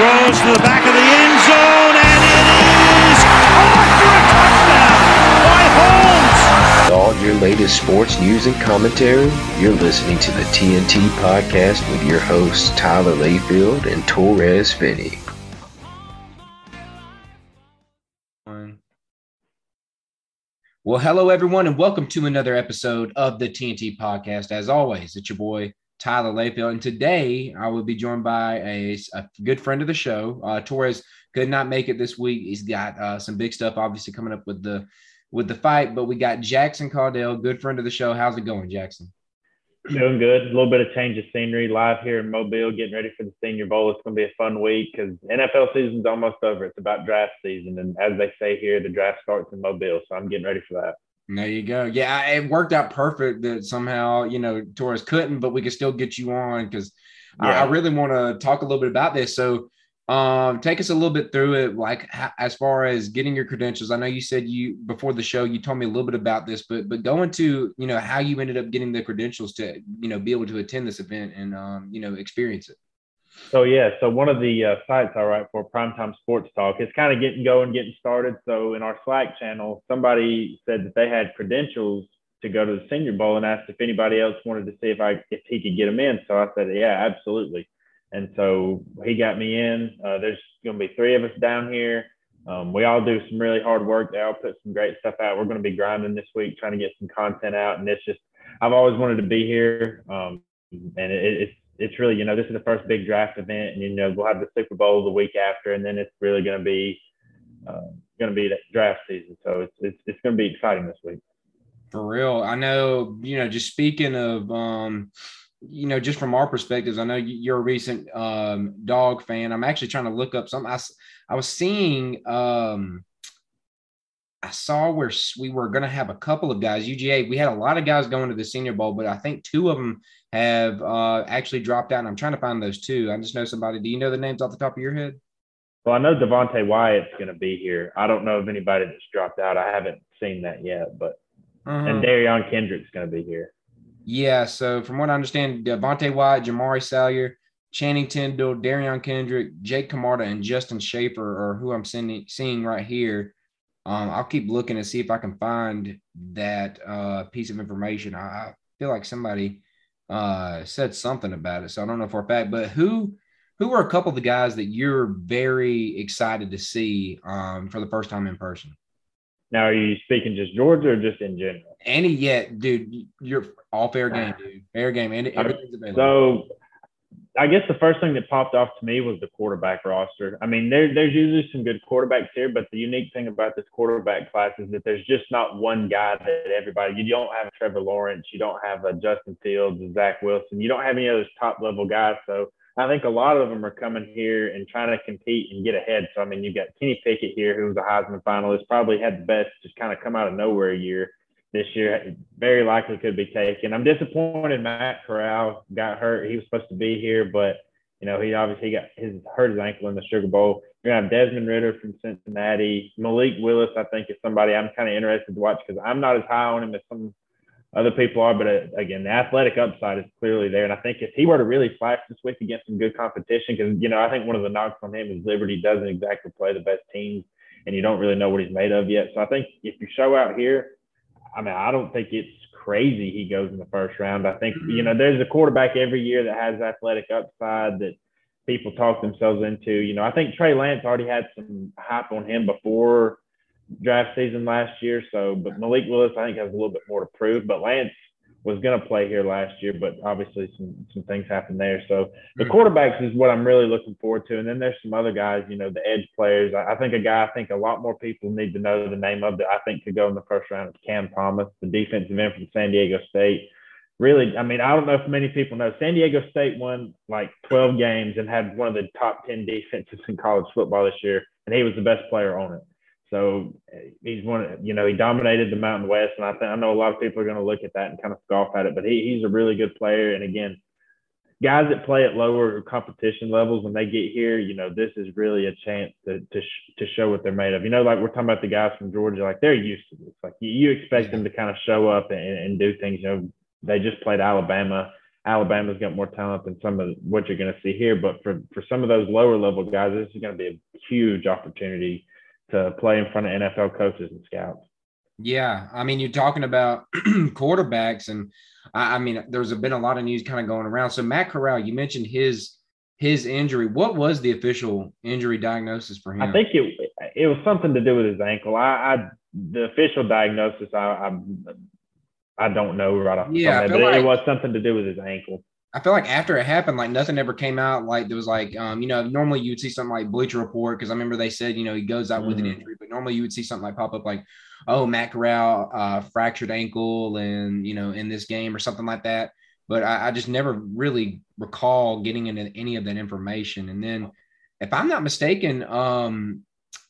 throws to the back of the end zone, and it is caught for a touchdown by Holmes. With all your latest sports news and commentary, you're listening to the T&T Podcast with your hosts Tyler Layfield and Torres Finney. Well, hello, everyone, and welcome to another episode of the T&T Podcast. As always, it's your boy, Tyler Layfield, and today I will be joined by a good friend of the show. Torres could not make it this week. He's got some big stuff, obviously, coming up with the fight, but we got Jackson Caudell, good friend of the show. How's it going, Jackson? Doing good. A little bit of change of scenery, live here in Mobile, getting ready for the Senior Bowl. It's going to be a fun week because NFL season's almost over. It's about draft season, and as they say here, the draft starts in Mobile, so I'm getting ready for that. There you go. Yeah, it worked out perfect that somehow, you know, Torres couldn't, but we could still get you on because I really want to talk a little bit about this. So take us a little bit through it, like as far as getting your credentials. I know you said you before the show, you told me a little bit about this, but go into, you know, how you ended up getting the credentials to, you know, be able to attend this event and, you know, experience it. So one of the sites I write for, Primetime Sports Talk, it's kind of getting started. So in our Slack channel, somebody said that they had credentials to go to the Senior Bowl and asked if anybody else wanted to see if he could get them in. So I said, yeah, absolutely. And so he got me in. There's going to be three of us down here. We all do some really hard work. They all put some great stuff out. We're going to be grinding this week, trying to get some content out. And it's just, I've always wanted to be here. And it's really, you know, this is the first big draft event, and, you know, we'll have the Super Bowl the week after, and then it's really going to be that draft season. So it's going to be exciting this week. For real. I know, you know, just speaking of, you know, just from our perspectives, I know you're a recent dog fan. I'm actually trying to look up something. I was seeing, I saw where we were going to have a couple of guys, UGA. We had a lot of guys going to the Senior Bowl, but I think two of them have actually dropped out, and I'm trying to find those two. I just know somebody. Do you know the names off the top of your head? Well, I know Devontae Wyatt's going to be here. I don't know of anybody that's dropped out. I haven't seen that yet, but and Darion Kendrick's going to be here. Yeah, so from what I understand, Devontae Wyatt, Jamari Salyer, Channing Tindall, Darion Kendrick, Jake Camarda, and Justin Schaefer are who I'm seeing right here. I'll keep looking to see if I can find that piece of information. I feel like somebody said something about it, so I don't know for a fact. But who are a couple of the guys that you're very excited to see for the first time in person? Now, are you speaking just Georgia or just in general? Any yet, dude, you're all fair game, dude. Fair game. Everything's available. So – I guess the first thing that popped off to me was the quarterback roster. I mean, there's usually some good quarterbacks here, but the unique thing about this quarterback class is that there's just not one guy that everybody – you don't have Trevor Lawrence. You don't have Justin Fields, Zach Wilson. You don't have any of those top-level guys. So I think a lot of them are coming here and trying to compete and get ahead. So, I mean, you've got Kenny Pickett here, who was a Heisman finalist, probably had the best just kind of come out of nowhere year. This year, very likely could be taken. I'm disappointed Matt Corral got hurt. He was supposed to be here, but, you know, he obviously hurt his ankle in the Sugar Bowl. You're going to have Desmond Ridder from Cincinnati. Malik Willis, I think, is somebody I'm kind of interested to watch because I'm not as high on him as some other people are. But, again, the athletic upside is clearly there. And I think if he were to really flash this week against some good competition, because, you know, I think one of the knocks on him is Liberty doesn't exactly play the best teams, and you don't really know what he's made of yet. So I think if you show out here, I mean, I don't think it's crazy he goes in the first round. I think, you know, there's a quarterback every year that has athletic upside that people talk themselves into. You know, I think Trey Lance already had some hype on him before draft season last year. So, but Malik Willis, I think, has a little bit more to prove. But Lance was going to play here last year, but obviously some things happened there. So the quarterbacks is what I'm really looking forward to. And then there's some other guys, you know, the edge players. I think a lot more people need to know the name of that I think could go in the first round is Cam Thomas, the defensive end from San Diego State. Really, I mean, I don't know if many people know, San Diego State won like 12 games and had one of the top 10 defenses in college football this year, and he was the best player on it. So he's one, you know, he dominated the Mountain West. And I know a lot of people are going to look at that and kind of scoff at it, but he's a really good player. And again, guys that play at lower competition levels, when they get here, you know, this is really a chance to show what they're made of. You know, like we're talking about the guys from Georgia, like they're used to this. Like you expect them to kind of show up and do things. You know, they just played Alabama. Alabama's got more talent than some of what you're going to see here. But for some of those lower level guys, this is going to be a huge opportunity to play in front of NFL coaches and scouts. Yeah. I mean, you're talking about quarterbacks, and I mean, there's been a lot of news kind of going around. So Matt Corral, you mentioned his injury. What was the official injury diagnosis for him? I think it was something to do with his ankle. The official diagnosis, I don't know right off the top of my head, but it was something to do with his ankle. I feel like after it happened, like nothing ever came out. Like there was like, you know, normally you would see something like Bleacher Report, because I remember they said, you know, he goes out with an injury, but normally you would see something like pop up like, oh, Matt Corral fractured ankle and, you know, in this game or something like that. But I just never really recall getting into any of that information. And then if I'm not mistaken,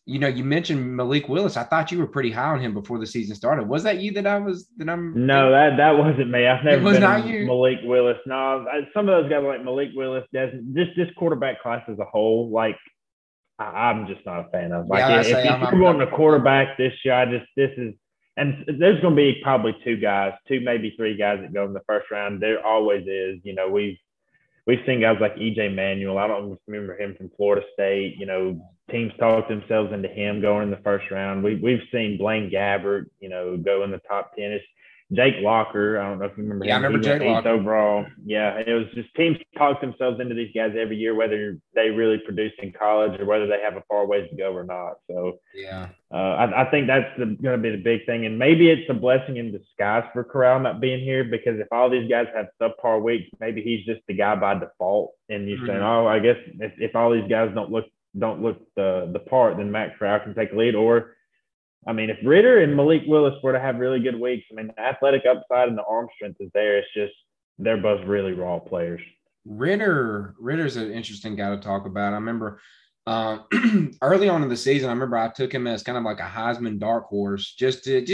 you know, you mentioned Malik Willis. I thought you were pretty high on him before the season started. Was that you No, that wasn't me. I've never been on Malik Willis. No, some of those guys like Malik Willis, Desmond, this quarterback class as a whole, like I'm just not a fan of. Like, yeah, if you're wanting a quarterback this year, and there's going to be probably two, maybe three guys that go in the first round. There always is. You know, we've seen guys like EJ Manuel. I don't remember him from Florida State. You know, teams talked themselves into him going in the first round. We've seen Blaine Gabbert, you know, go in the top 10. It's Jake Locker. I don't know if you remember him. Yeah, I remember Jake Locker. Overall. Yeah, it was just teams talk themselves into these guys every year, whether they really produce in college or whether they have a far ways to go or not. So, yeah, I think that's going to be the big thing. And maybe it's a blessing in disguise for Corral not being here, because if all these guys have subpar weeks, maybe he's just the guy by default. And you're saying, oh, I guess if all these guys don't look the part, then Matt Corral can take a lead. Or, I mean, if Ridder and Malik Willis were to have really good weeks, I mean, the athletic upside and the arm strength is there. It's just they're both really raw players. Ridder's an interesting guy to talk about. I remember early on in the season, I took him as kind of like a Heisman dark horse, just to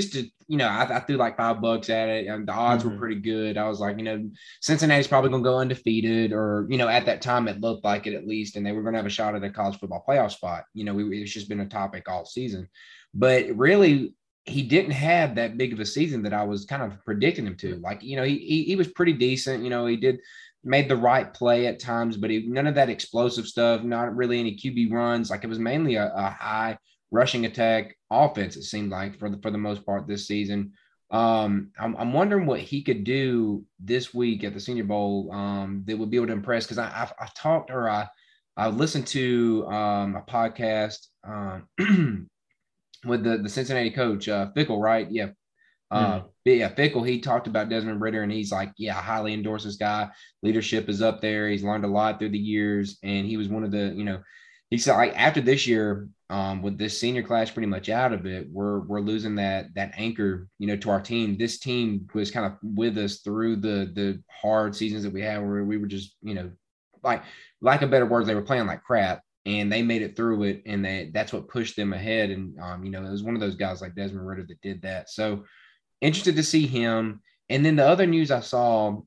you know, I threw like $5 at it, and the odds were pretty good. I was like, you know, Cincinnati's probably going to go undefeated, or, you know, at that time it looked like it at least, and they were going to have a shot at a college football playoff spot. You know, it's just been a topic all season. But really, he didn't have that big of a season that I was kind of predicting him to. Like, you know, he was pretty decent. You know, he made the right play at times, but none of that explosive stuff, not really any QB runs. Like, it was mainly a high rushing attack offense, it seemed like, for the most part this season. I'm wondering what he could do this week at the Senior Bowl that would be able to impress, because I listened to a podcast with the Cincinnati coach, Fickle, right? Yeah. Fickle, he talked about Desmond Ridder, and he's like, yeah, I highly endorse this guy. Leadership is up there. He's learned a lot through the years. And he was one of the, you know, he said, like, after this year, with this senior class pretty much out of it, we're losing that anchor, you know, to our team. This team was kind of with us through the hard seasons that we had, where we were just, you know, like, lack of better words, they were playing like crap. And they made it through it, and that's what pushed them ahead. And, you know, it was one of those guys like Desmond Ridder that did that. So interested to see him. And then the other news I saw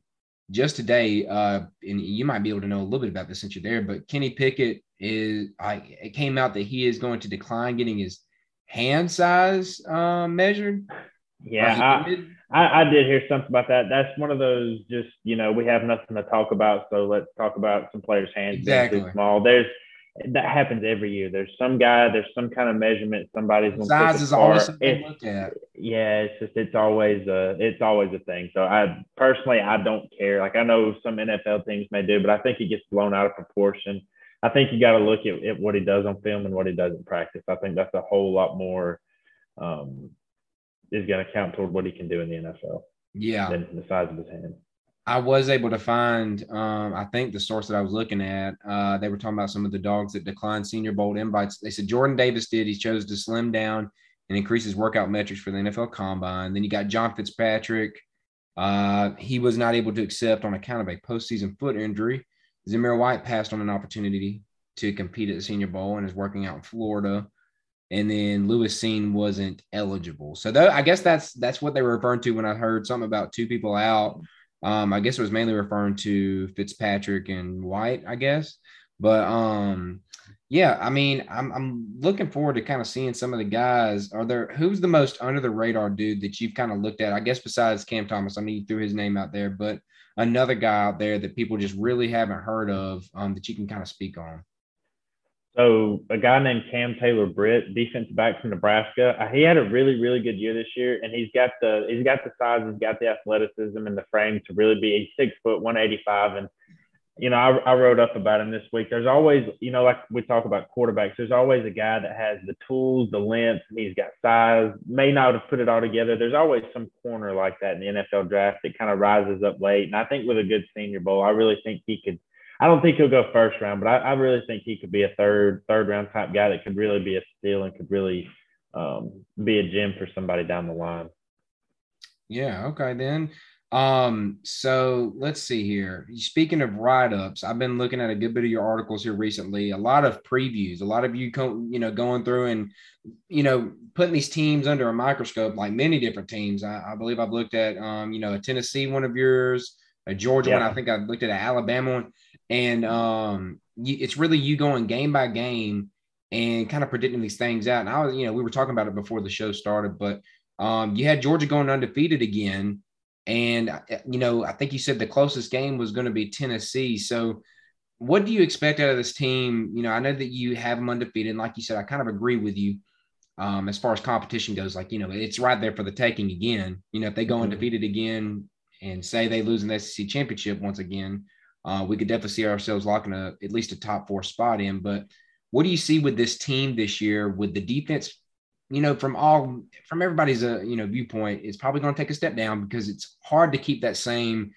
just today, and you might be able to know a little bit about this since you're there, but Kenny Pickett it came out that he is going to decline getting his hand size measured. Yeah, I did hear something about that. That's one of those just, you know, we have nothing to talk about, so let's talk about some players' hands being too small. That happens every year. There's some guy, there's some kind of measurement somebody's going to pick apart. Size is always something to look at. Yeah, it's always a thing. So I personally don't care. Like, I know some NFL teams may do, but I think he gets blown out of proportion. I think you got to look at what he does on film and what he does in practice. I think that's a whole lot more is going to count toward what he can do in the NFL. Yeah, than the size of his hand. I was able to find, I think the source that I was looking at, they were talking about some of the dogs that declined Senior Bowl invites. They said Jordan Davis did. He chose to slim down and increase his workout metrics for the NFL Combine. Then you got John Fitzpatrick. He was not able to accept on account of a postseason foot injury. Zamir White passed on an opportunity to compete at the Senior Bowl and is working out in Florida. And then Lewis Seen wasn't eligible. So I guess that's what they were referring to when I heard something about two people out. I guess it was mainly referring to Fitzpatrick and White, I guess. But, yeah, I mean, I'm looking forward to kind of seeing some of the guys. Who's the most under the radar dude that you've kind of looked at? I guess besides Cam Thomas, I mean, you threw his name out there. But another guy out there that people just really haven't heard of that you can kind of speak on? So a guy named Cam Taylor-Britt, defensive back from Nebraska. He had a really, really good year this year, and he's got the size, he's got the athleticism and the frame to really be. He's 6 foot, 185, and you know, I wrote up about him this week. There's always, you know, like we talk about quarterbacks, there's always a guy that has the tools, the length, and he's got size, may not have put it all together. There's always some corner like that in the NFL draft that kind of rises up late. And I think with a good Senior Bowl, I really think he could – I don't think he'll go first round, but I really think he could be a third round type guy that could really be a steal and could really be a gem for somebody down the line. Yeah, okay, then. So let's see here. Speaking of write-ups, I've been looking at a good bit of your articles here recently, a lot of previews, a lot of you, going through and, putting these teams under a microscope, like many different teams. I believe I've looked at, a Tennessee, one of yours, a Georgia one. I think I've looked at an Alabama one, and, it's really you going game by game and kind of predicting these things out. And I was, we were talking about it before the show started, but, you had Georgia going undefeated again. And, I think you said the closest game was going to be Tennessee. So what do you expect out of this team? I know that you have them undefeated. And like you said, I kind of agree with you as far as competition goes. Like, it's right there for the taking again. If they go undefeated again and say they lose an SEC championship once again, we could definitely see ourselves locking at least a top four spot in. But what do you see with this team this year with the defense? From everybody's viewpoint, it's probably going to take a step down because it's hard to keep that same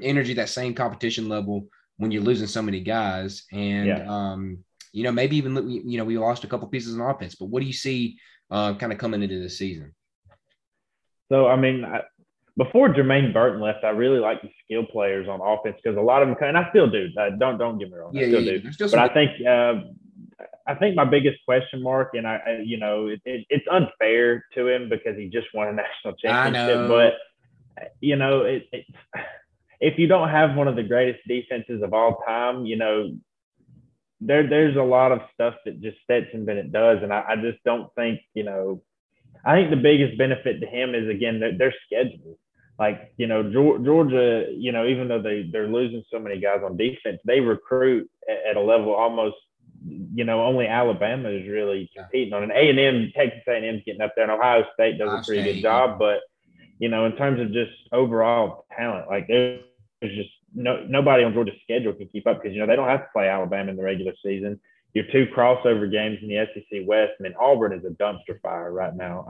energy, that same competition level when you're losing so many guys. And maybe even we lost a couple pieces in offense. But what do you see kind of coming into this season? So before Jermaine Burton left, I really liked the skill players on offense because a lot of them, and I still do. Don't get me wrong, I still do. I think my biggest question mark, and it's unfair to him because he just won a national championship. But if you don't have one of the greatest defenses of all time, there's a lot of stuff that just Stetson Bennett does, and I just don't think I think the biggest benefit to him is again their schedule. Like Georgia, even though they're losing so many guys on defense, they recruit at a level almost. Only Alabama is really competing on an A&M, Texas A&M getting up there, and Ohio State does a pretty good job. But, in terms of just overall talent, like there's just nobody on Georgia's schedule can keep up because, they don't have to play Alabama in the regular season. Your two crossover games in the SEC West, Auburn is a dumpster fire right now.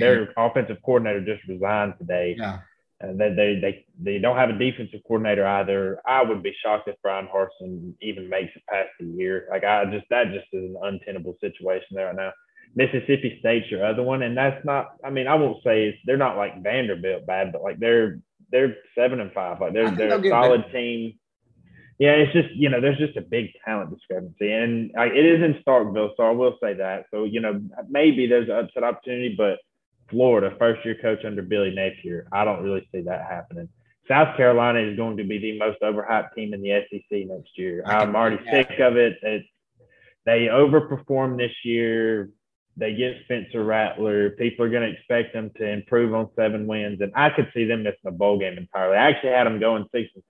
Their offensive coordinator just resigned today. Yeah. They don't have a defensive coordinator either. I would be shocked if Brian Harsin even makes it past the year. Like that is an untenable situation there right now. Mississippi State's your other one, and that's not. I won't say they're not like Vanderbilt bad, but like they're 7-5. Like they're a solid team. Yeah, it's just there's just a big talent discrepancy, and it is in Starkville, so I will say that. So maybe there's an upset opportunity, but. Florida, first-year coach under Billy Napier. I don't really see that happening. South Carolina is going to be the most overhyped team in the SEC next year. I'm already sick of it. They overperformed this year. They get Spencer Rattler. People are going to expect them to improve on 7 wins, and I could see them missing a bowl game entirely. I actually had them going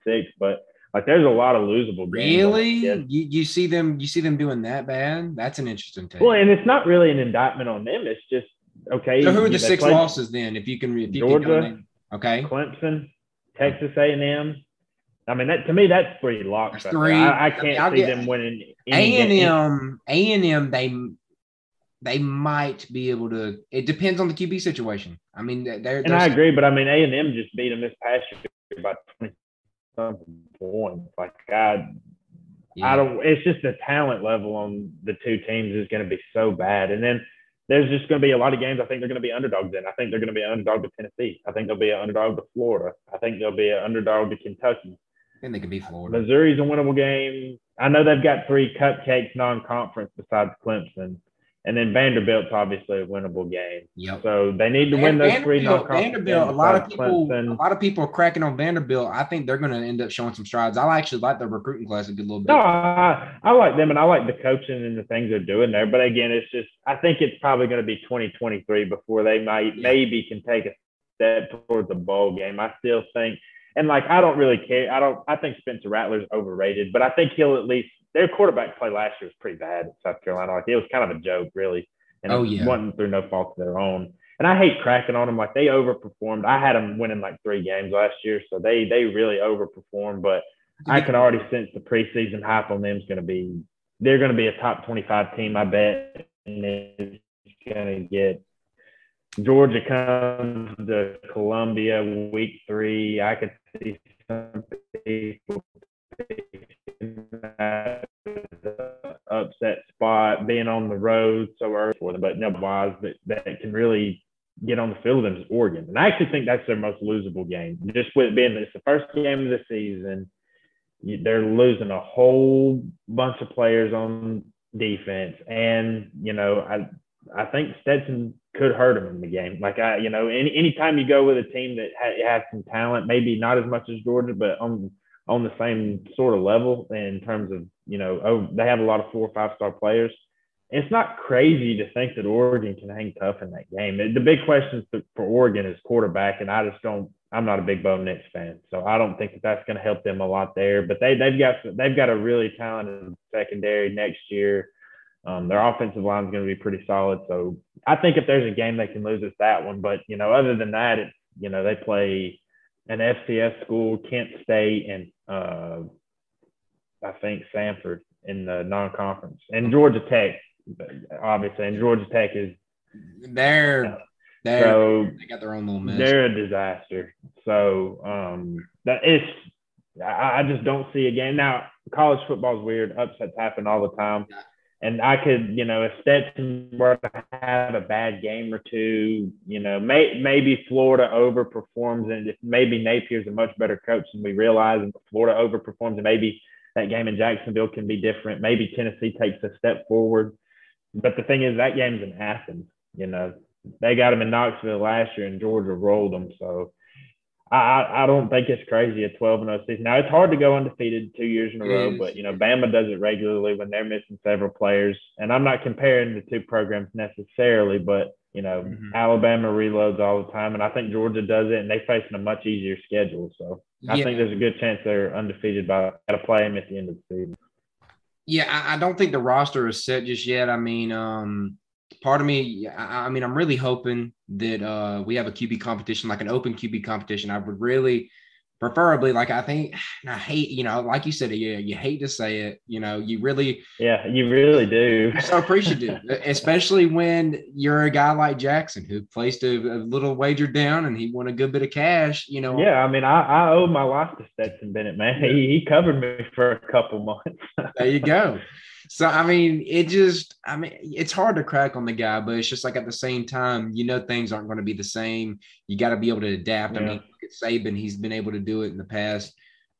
6-6, but there's a lot of losable games. Really? You see them doing that bad? That's an interesting take. Well, and it's not really an indictment on them. It's just okay. So who are the 6 losses then? If you Georgia, okay, Clemson, Texas A&M. That to me that's 3 locks. That's 3. I can't see them winning. A&M. They might be able to. It depends on the QB situation. And I agree, but A&M just beat them this past year by 20-something points. Like God. Yeah. It's just the talent level on the two teams is going to be so bad, and then. There's just going to be a lot of games I think they're going to be underdogs in. I think they're going to be an underdog to Tennessee. I think they'll be an underdog to Florida. I think they'll be an underdog to Kentucky. And they could be Florida. Missouri's a winnable game. I know they've got 3 cupcakes non-conference besides Clemson. And then Vanderbilt's obviously a winnable game. Yep. So they need to win those 3 non-conference Vanderbilt, games. A lot of people are cracking on Vanderbilt. I think they're going to end up showing some strides. I actually like their recruiting class a good little bit. No, I like them, and I like the coaching and the things they're doing there. But again, I think it's probably going to be 2023 before they maybe can take a step towards a bowl game. I still think, and like, I don't really care. I think Spencer Rattler's overrated, but I think he'll at least, their quarterback play last year was pretty bad at South Carolina. Like, it was kind of a joke, really. And it wasn't through no fault of their own. And I hate cracking on them. Like, they overperformed. I had them winning like 3 games last year, so they really overperformed. But I can already sense the preseason hype on them is going to be – they're going to be a top 25 team, I bet. And it's going to get – Georgia comes to Columbia week 3. I could see some people picking that upset spot, being on the road so early for them. But otherwise, that can really – get on the field and it's Oregon. And I actually think that's their most losable game. Just with it being it's the first game of the season, they're losing a whole bunch of players on defense. And, you know, I think Stetson could hurt them in the game. Like, anytime you go with a team that has some talent, maybe not as much as Georgia, but on the same sort of level in terms of, you know, they have a lot of 4- or 5-star players. It's not crazy to think that Oregon can hang tough in that game. The big question for Oregon is quarterback, and I'm not a big Bo Nix fan, so I don't think that's going to help them a lot there. But they've got a really talented secondary next year. Their offensive line is going to be pretty solid. So I think if there's a game they can lose, it's that one. But, you know, other than that, it's, you know, they play an FCS school, Kent State, and I think Samford in the non-conference, and Georgia Tech. Obviously, and Georgia Tech is they got their own little mess. They're a disaster. So I just don't see a game. Now, college football is weird. Upsets happen all the time, and I could, you know, if Stetson were to have a bad game or two, you know, maybe Florida overperforms, and maybe Napier's a much better coach than we realize, and Florida overperforms, and maybe that game in Jacksonville can be different. Maybe Tennessee takes a step forward. But the thing is, that game's in Athens. You know, they got them in Knoxville last year, and Georgia rolled them. So I don't think it's crazy a 12-0 season. Now, it's hard to go undefeated 2 years in a row, but, you know, Bama does it regularly when they're missing several players. And I'm not comparing the two programs necessarily, but, you know, Alabama reloads all the time, and I think Georgia does it, and they're facing a much easier schedule. So I think there's a good chance they're undefeated by got to play them at the end of the season. Yeah, I don't think the roster is set just yet. I mean, part of me, I mean, I'm really hoping that we have a QB competition, like an open QB competition. I would really, preferably, like I think, and I hate, you know, like you said, you hate to say it, you know, you really do. I'm so appreciative, especially when you're a guy like Jackson who placed a little wager down and he won a good bit of cash, you know. Yeah, I mean, I owe my life to Stetson Bennett, man. He covered me for a couple months. There you go. So, I mean, it's hard to crack on the guy, but it's just like at the same time, you know, things aren't going to be the same. You got to be able to adapt. Yeah. I mean, look at Saban, he's been able to do it in the past.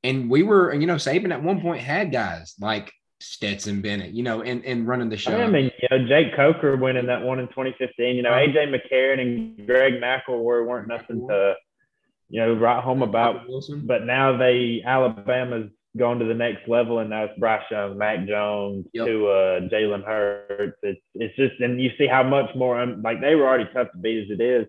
And we were, you know, Saban at one point had guys like Stetson Bennett, you know, and running the show. I mean, you know, Jake Coker winning that one in 2015. You know, A.J. McCarron and Greg McElroy weren't nothing to, you know, write home about. But now Alabama's going to the next level, and now it's Bryce Young, Mac Jones, to Jalen Hurts. It's just, and you see how much more like they were already tough to beat as it is.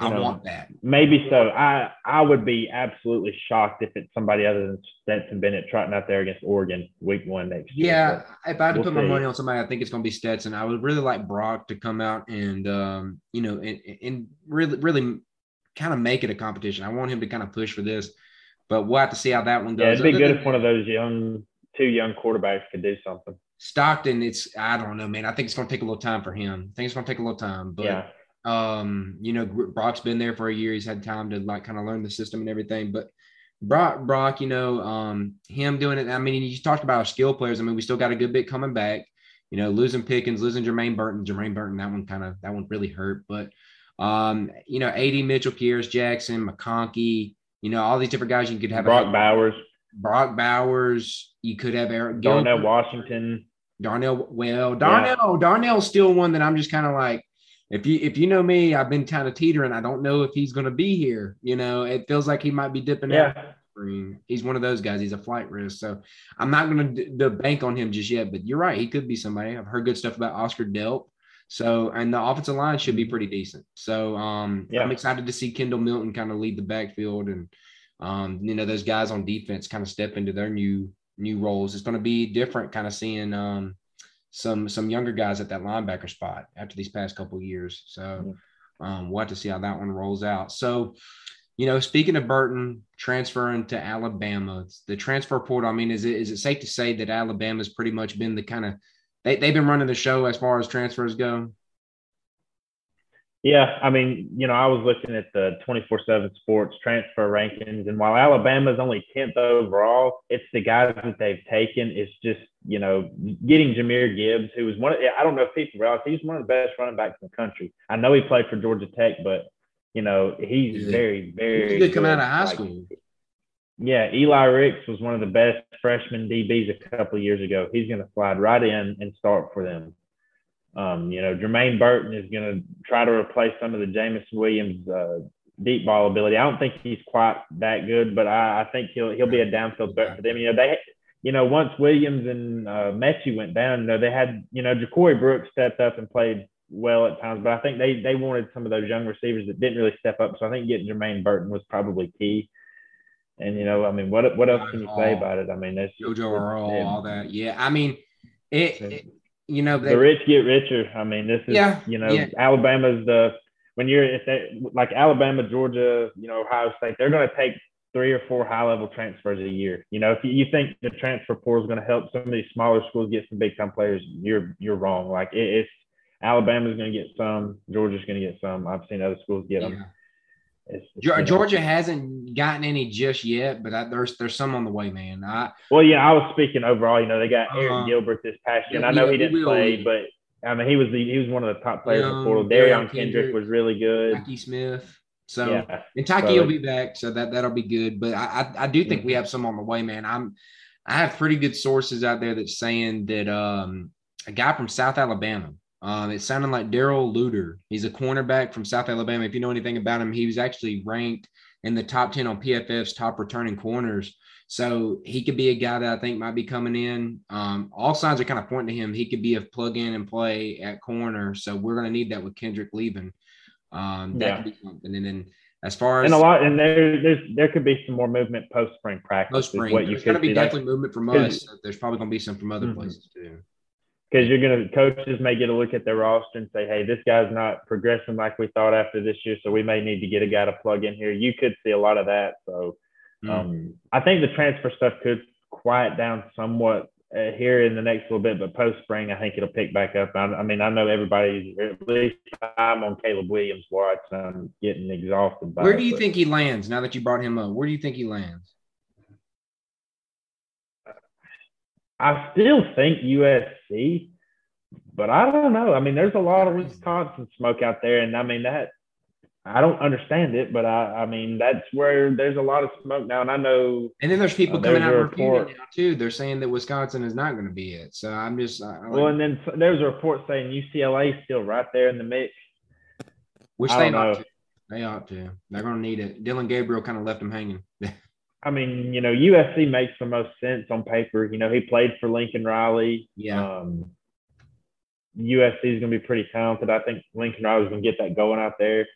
I want that. Maybe so. I would be absolutely shocked if it's somebody other than Stetson Bennett trotting out there against Oregon week 1 next year. Yeah, if I had to put my money on somebody, I think it's going to be Stetson. I would really like Brock to come out and you know, and really, really kind of make it a competition. I want him to kind of push for this. But we'll have to see how that one goes. Yeah, it'd be good if one of those two young quarterbacks could do something. Stockton, I don't know, man. I think it's going to take a little time for him. But, you know, Brock's been there for a year. He's had time to, like, kind of learn the system and everything. But Brock, you know, him doing it. I mean, you talked about our skill players. I mean, we still got a good bit coming back. You know, losing Pickens, losing Jermaine Burton, that one really hurt. But, you know, A.D. Mitchell, Pierce, Jackson, McConkey. You know, all these different guys you could have. Brock Bowers. You could have Eric Gilbert. Darnell Washington. Darnell's still one that I'm just kind of like, if you know me, I've been kind of teetering. I don't know if he's going to be here. You know, it feels like he might be dipping out. He's one of those guys. He's a flight risk. So I'm not going to bank on him just yet, but you're right. He could be somebody. I've heard good stuff about Oscar Delp. So, and the offensive line should be pretty decent. So I'm excited to see Kendall Milton kind of lead the backfield and, you know, those guys on defense kind of step into their new roles. It's going to be different kind of seeing some younger guys at that linebacker spot after these past couple of years. So we'll have to see how that one rolls out. So, you know, speaking of Burton transferring to Alabama, the transfer portal, I mean, is it safe to say that Alabama's pretty much been the kind of they've been running the show as far as transfers go? Yeah, I mean, you know, I was looking at the 24/7 Sports transfer rankings, and while Alabama's only 10th overall, it's the guys that they've taken. It's just, you know, getting Jahmyr Gibbs, who was I don't know if people realize he's one of the best running backs in the country. I know he played for Georgia Tech, but you know, he's very, very good. He could come out of high school. Yeah, Eli Ricks was one of the best freshman DBs a couple of years ago. He's going to slide right in and start for them. You know, Jermaine Burton is going to try to replace some of the Jameis Williams deep ball ability. I don't think he's quite that good, but I think he'll be a downfield threat for them. You know, once Williams and Mechie went down, you know, they had, you know, Ja'Cory Brooks stepped up and played well at times, but I think they wanted some of those young receivers that didn't really step up. So I think getting Jermaine Burton was probably key. And, you know, I mean, what else can you say about it? I mean, that's JoJo Earl, all that. Yeah, I mean, it you know, the rich get richer. I mean, this is, Alabama's Alabama, Georgia, you know, Ohio State, they're going to take 3 or 4 high-level transfers a year. You know, if you think the transfer portal is going to help some of these smaller schools get some big-time players, you're wrong. Like, it's Alabama's going to get some. Georgia's going to get some. I've seen other schools get them. It's Georgia hasn't gotten any just yet, but there's some on the way, man. I was speaking overall. You know, they got Aaron Gilbert this past year, and I know he didn't play, but I mean, he was one of the top players in the portal. Darion Kendrick was really good. Taki Smith. So and Taki will be back, so that'll be good. But I do think we have some on the way, man. I have pretty good sources out there that's saying that a guy from South Alabama. It sounded like Darrell Luter. He's a cornerback from South Alabama. If you know anything about him, he was actually ranked in the top 10 on PFF's top returning corners. So he could be a guy that I think might be coming in. All signs are kind of pointing to him. He could be a plug in and play at corner. So we're going to need that with Kendrick leaving. That could be something. And then as far as there could be some more movement post spring practice. There's going to be definitely movement from us. So there's probably going to be some from other places too. Because coaches may get a look at their roster and say, hey, this guy's not progressing like we thought after this year, so we may need to get a guy to plug in here. You could see a lot of that. So I think the transfer stuff could quiet down somewhat here in the next little bit, but post-spring, I think it'll pick back up. I mean, I know everybody, at least I'm on Caleb Williams' watch, and I'm getting exhausted by it. Where do you think he lands now that you brought him up? Where do you think he lands? I still think USC, but I don't know. I mean, there's a lot of Wisconsin smoke out there, and I mean that I don't understand it, but I mean that's where there's a lot of smoke now, and I know. And then there's people coming out reporting now too. They're saying that Wisconsin is not going to be it. So I'm just and then there's a report saying UCLA is still right there in the mix, which they ought to. They ought to. They're going to need it. Dylan Gabriel kind of left them hanging. I mean, you know, USC makes the most sense on paper. You know, he played for Lincoln Riley. Yeah. USC is going to be pretty talented. I think Lincoln Riley's going to get that going out there.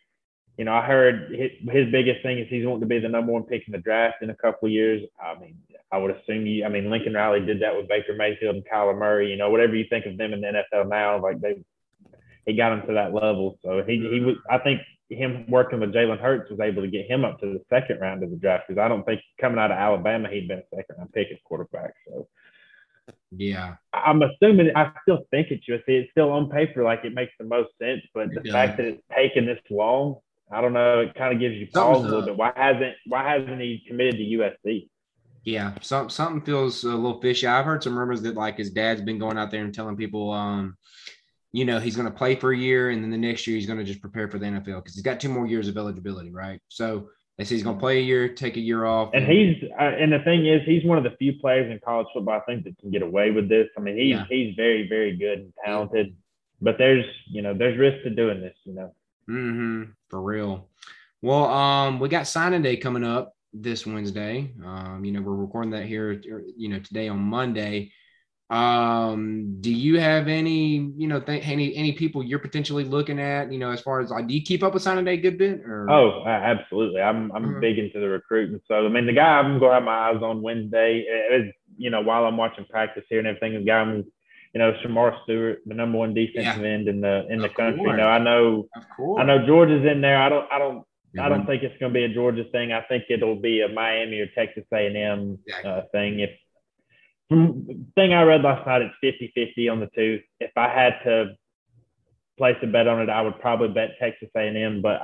You know, I heard his biggest thing is he's wanting to be the number one pick in the draft in a couple of years. I mean, I would assume Lincoln Riley did that with Baker Mayfield and Kyler Murray. You know, whatever you think of them in the NFL now, like he got him to that level. So he was, I think, him working with Jalen Hurts was able to get him up to the second round of the draft, because I don't think coming out of Alabama he'd been a second round pick at quarterback. So yeah, I'm assuming I still think it's USC. It's still on paper like it makes the most sense, but the fact that it's taken this long, I don't know. It kind of gives you pause a little bit. Why hasn't he committed to USC? Yeah, something feels a little fishy. I've heard some rumors that like his dad's been going out there and telling people, you know, he's going to play for a year, and then the next year he's going to just prepare for the NFL because he's got 2 more years of eligibility, right? So they say he's going to play a year, take a year off. And and the thing is, he's one of the few players in college football, I think, that can get away with this. I mean, he's very, very good and talented, but there's risk to doing this, you know. For real. Well, we got signing day coming up this Wednesday. We're recording that here, today on Monday. Do you have any, any people you're potentially looking at, as far as like, do you keep up with signing day a good bit? Or? Oh, absolutely. I'm big into the recruiting. So, I mean, the guy I'm going to have my eyes on Wednesday is, while I'm watching practice here and everything, the guy I'm, Shemar Stewart, the number one defensive end in the country. I know Georgia's in there. I don't think it's going to be a Georgia thing. I think it'll be a Miami or Texas A&M thing. If from thing I read last night, it's 50-50 on the two. If I had to place a bet on it, I would probably bet Texas A&M. But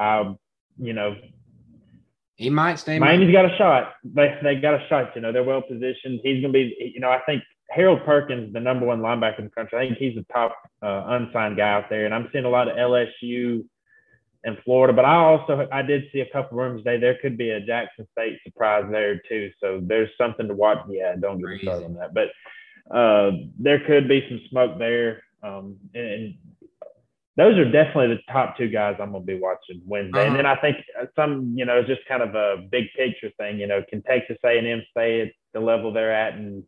he might stay. Miami's got a shot. They got a shot. They're well positioned. He's going to be. I think Harold Perkins, the number one linebacker in the country. I think he's the top unsigned guy out there. And I'm seeing a lot of LSU and Florida. But I did see a couple rooms today. There could be a Jackson State surprise there too. So there's something to watch. Yeah, don't get started on that. But there could be some smoke there. And those are definitely the top two guys I'm going to be watching Wednesday. And then I think some, it's just kind of a big picture thing. Can Texas A&M stay at the level they're at and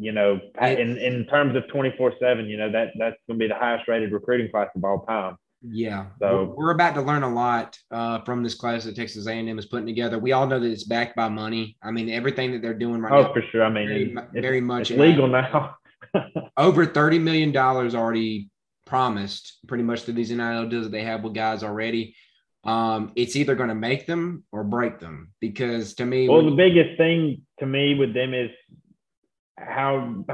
in terms of 24/7, that's going to be the highest rated recruiting class of all time. Yeah. So we're about to learn a lot from this class that Texas A&M is putting together. We all know that it's backed by money. I mean, everything that they're doing right now. Oh, for sure. I mean, very much it's legal now. Over $30 million already promised pretty much through these NIL deals that they have with guys already. It's either going to make them or break them because to me. Well, the biggest thing to me with them is how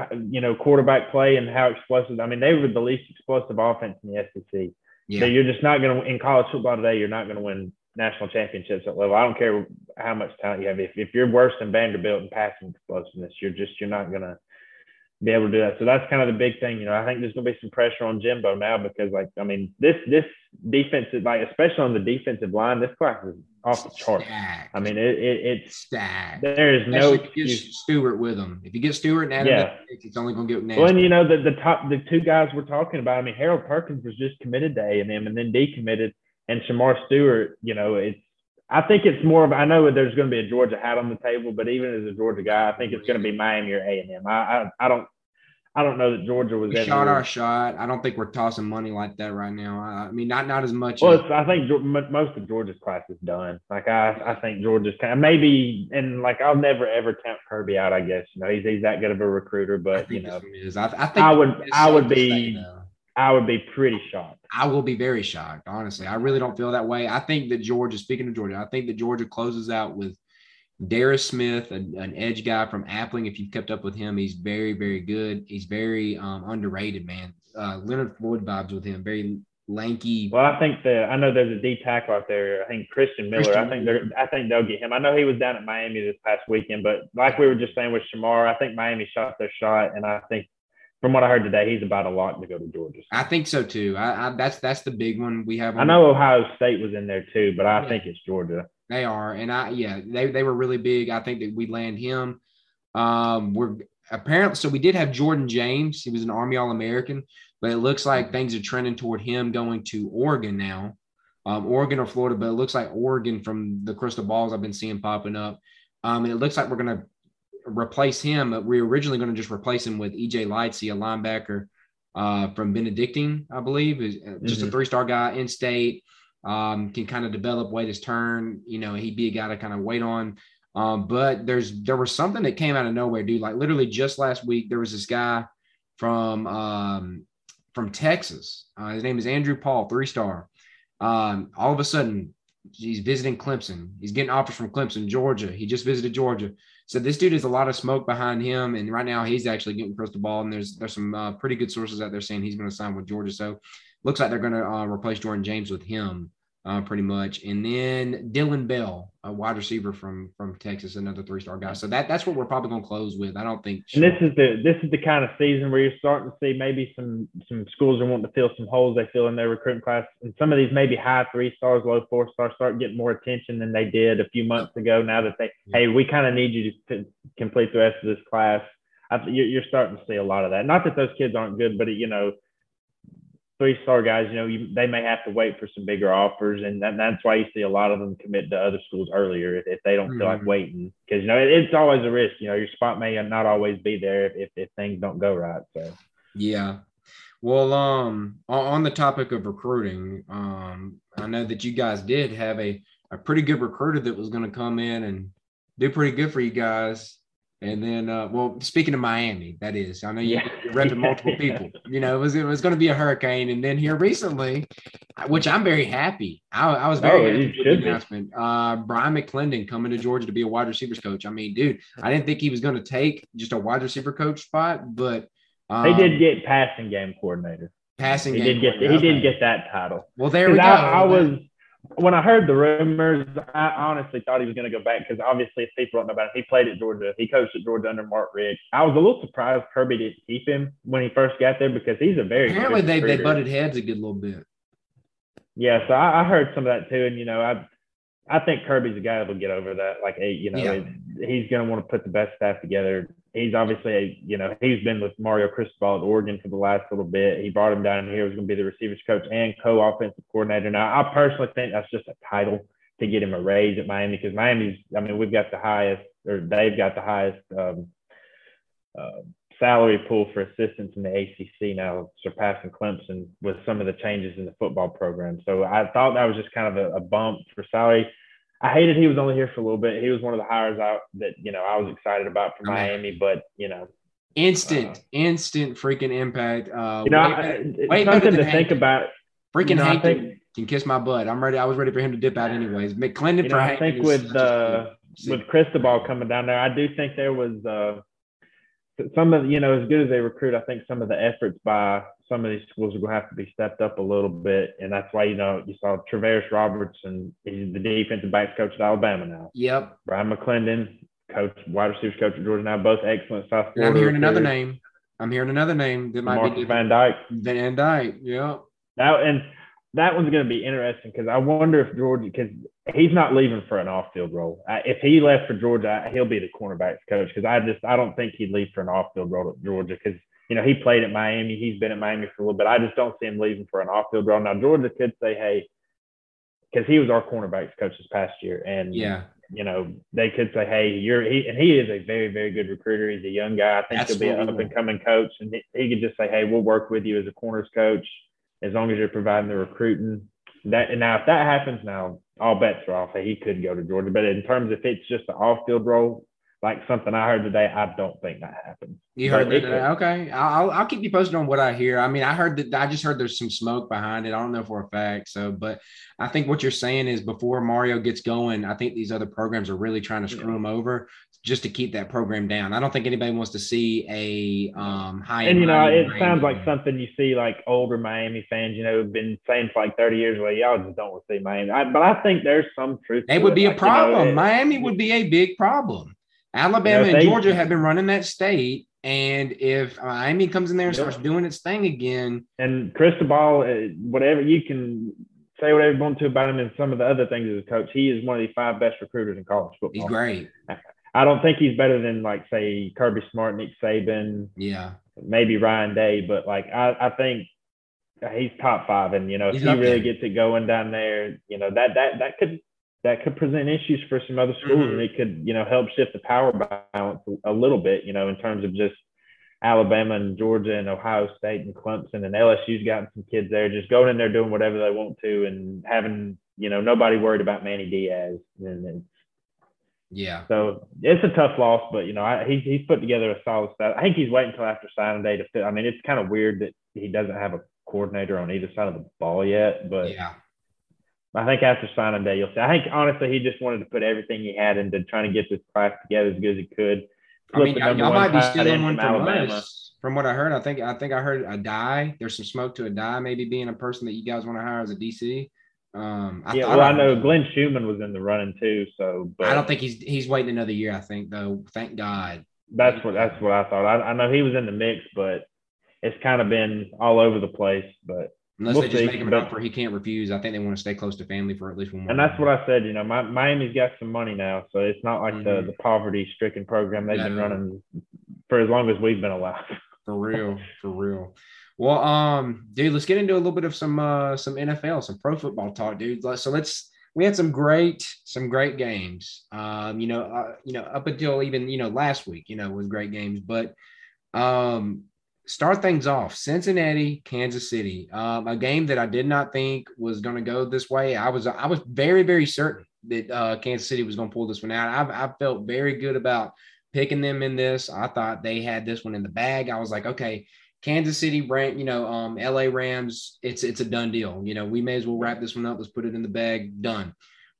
quarterback play and how explosive. I mean, they were the least explosive offense in the SEC. Yeah. So you're just not going to in college football today. You're not going to win national championships at level. I don't care how much talent you have. If you're worse than Vanderbilt in passing explosiveness, you're not going to be able to do that. So that's kind of the big thing. I think there's going to be some pressure on Jimbo now because this defense is especially on the defensive line. This class is off the chart. I mean, it's stacked. There is no excuse. Stewart with them. If you get Stewart and Adam, it's only going to get nasty. Well, and the two guys we're talking about. I mean, Harold Perkins was just committed to A&M and then decommitted, and Shemar Stewart. I think it's more of. I know there's going to be a Georgia hat on the table, but even as a Georgia guy, I think it's going to be Miami or A&M. I don't know that Georgia was. We shot our shot. I don't think we're tossing money like that right now. I mean, not as much. Well, I think most of Georgia's class is done. I think Georgia's kind of maybe, and I'll never ever count Kirby out. I guess he's that good of a recruiter, but I would be pretty shocked. I will be very shocked, honestly. I really don't feel that way. I think that Georgia, speaking of Georgia, closes out with Darius Smith, an edge guy from Appling. If you've kept up with him, he's very, very good. He's very underrated, man. Leonard Floyd vibes with him, very lanky. Well, I know there's a D tackle out there. I think I think they'll get him. I know he was down at Miami this past weekend, but like we were just saying with Shemar, I think Miami shot their shot, and I think from what I heard today, he's about a lock to go to Georgia. I think so too. That's the big one we have. I know Ohio State was in there too, but I think it's Georgia. They are, and they were really big. I think that we land him. We did have Jordan James. He was an Army All-American, but it looks like things are trending toward him going to Oregon now, Oregon or Florida. But it looks like Oregon from the crystal balls I've been seeing popping up, and it looks like we're going to replace him. We're originally going to just replace him with EJ Lightsey, a linebacker from Benedictine, I believe, is just a three-star guy in state, can kind of develop, wait his turn. He'd be a guy to kind of wait on. But there was something that came out of nowhere, dude. Literally just last week, there was this guy from Texas. His name is Andrew Paul, three-star. All of a sudden, he's visiting Clemson. He's getting offers from Clemson, Georgia. He just visited Georgia. So this dude has a lot of smoke behind him, and right now he's actually getting crystal ball, and there's some pretty good sources out there saying he's going to sign with Georgia. So looks like they're going to replace Jordan James with him pretty much. And then Dylan Bell, a wide receiver from Texas, another three-star guy. So that's what we're probably going to close with. I don't think – This is the kind of season where you're starting to see maybe some schools are wanting to fill some holes they fill in their recruiting class. And some of these maybe high three-stars, low four-stars start getting more attention than they did a few months ago now that they – hey, we kind of need you to complete the rest of this class. You're starting to see a lot of that. Not that those kids aren't good, but, three-star guys, you know, they may have to wait for some bigger offers, and that's why you see a lot of them commit to other schools earlier if they don't feel like waiting, because, you know, it's always a risk. You know, your spot may not always be there if things don't go right. So, yeah. Well, on the topic of recruiting, I know that you guys did have a pretty good recruiter that was going to come in and do pretty good for you guys. And then, well, speaking of Miami, that is, I know you're repping multiple people. You know, it was going to be a hurricane, and then here recently, which I'm very happy. I was very happy with the announcement. Brian McClendon coming to Georgia to be a wide receivers coach. I mean, dude, I didn't think he was going to take just a wide receiver coach spot, but they did get passing game coordinator. He did get that title. Well, there we go. When I heard the rumors, I honestly thought he was going to go back, because obviously, if people don't know about him, he played at Georgia. He coached at Georgia under Mark Richt. I was a little surprised Kirby didn't keep him when he first got there, because he's a very good recruiter. Apparently, they butted heads a good little bit. Yeah, so I heard some of that too, and, you know, I think Kirby's a guy that will get over that. Like, you know, he's going to want to put the best staff together. He's obviously, you know, he's been with Mario Cristobal at Oregon for the last little bit. He brought him down here. He was going to be the receivers coach and co-offensive coordinator. Now, I personally think that's just a title to get him a raise at Miami, because Miami's, I mean, they've got the highest salary pool for assistants in the ACC now, surpassing Clemson with some of the changes in the football program. So I thought that was just kind of a bump for salary. I hated he was only here for a little bit. He was one of the hires that, you know, I was excited about for Miami, but, you know. Instant freaking impact. You know, it's something to think about. Freaking, you know, Hank can kiss my butt. I'm ready. I was ready for him to dip out anyways. McClendon, you know, I think with Cristobal coming down there, I do think there was some of, you know, as good as they recruit, I think some of the efforts by some of these schools are going to have to be stepped up a little bit. And that's why, you know, you saw Traverse Robertson, he's the defensive backs coach at Alabama now. Yep. Brian McClendon, wide receivers coach at Georgia now, both excellent South Florida. And I'm hearing another name that might be Van Dyke. Van Dyke, yeah. Now, and that one's going to be interesting, because I wonder if Georgia – because he's not leaving for an off-field role. If he left for Georgia, he'll be the cornerbacks coach, because I don't think he'd leave for an off-field role at Georgia, because – you know, he played at Miami. He's been at Miami for a little bit. I just don't see him leaving for an off-field role. Now, Georgia could say, hey, because he was our cornerbacks coach this past year. And, you know, they could say, hey, and he is a very, very good recruiter. He's a young guy. I think he'll be an up-and-coming coach. And he could just say, hey, we'll work with you as a corners coach as long as you're providing the recruiting. And now, if that happens now, all bets are off. Hey, he could go to Georgia. But in terms of if it's just an off-field role, like something I heard today, I don't think that happened. You heard that today? Okay. I'll keep you posted on what I hear. I mean, I just heard there's some smoke behind it. I don't know for a fact. So, but I think what you're saying is before Mario gets going, I think these other programs are really trying to screw him over just to keep that program down. I don't think anybody wants to see a high-end. And, you know, it sounds like something you see, like, older Miami fans, you know, have been saying for like 30 years, well, y'all just don't want to see Miami. But I think there's some truth. It would be a problem. You know, Miami would be a big problem. Alabama and Georgia have been running that state, and if Miami comes in there and starts doing its thing again. And Cristobal, whatever you can say, whatever you want to about him and some of the other things as a coach, he is one of the 5 best recruiters in college football. He's great. I don't think he's better than, like, say, Kirby Smart, Nick Saban, maybe Ryan Day, but, like, I think he's top 5. And, you know, if he really gets it going down there, you know, that could – that could present issues for some other schools, and it could, you know, help shift the power balance a little bit, you know, in terms of just Alabama and Georgia and Ohio State and Clemson and LSU's gotten some kids there, just going in there doing whatever they want to and having, you know, nobody worried about Manny Diaz. So it's a tough loss, but, you know, he's put together a solid style. I think he's waiting until after signing day to fit. I mean, it's kind of weird that he doesn't have a coordinator on either side of the ball yet, but I think after signing day, you'll see. I think, honestly, he just wanted to put everything he had into trying to get this class together as good as he could. I mean, y'all might be stealing one from Alabama. From what I heard, I think I heard Adai. There's some smoke to Adai maybe being a person that you guys want to hire as a DC. I know Glenn Schumann was in the running too. So, but I don't think he's waiting another year. I think, though. Thank God. That's what I thought. I know he was in the mix, but it's kind of been all over the place. But unless they just make him an offer he can't refuse. I think they want to stay close to family for at least one more. And that's what I said. You know, Miami's got some money now, so it's not like the poverty-stricken program they've been running for as long as we've been alive. For real. Well, dude, let's get into a little bit of some NFL, some pro football talk, dude. So we had some great games. Up until even, last week, was great games, but start things off, Cincinnati, Kansas City, a game that I did not think was going to go this way. I was very, very certain that Kansas City was going to pull this one out. I felt very good about picking them in this. I thought they had this one in the bag. I was like, okay, Kansas City, LA Rams, it's a done deal. We may as well wrap this one up. Let's put it in the bag. Done.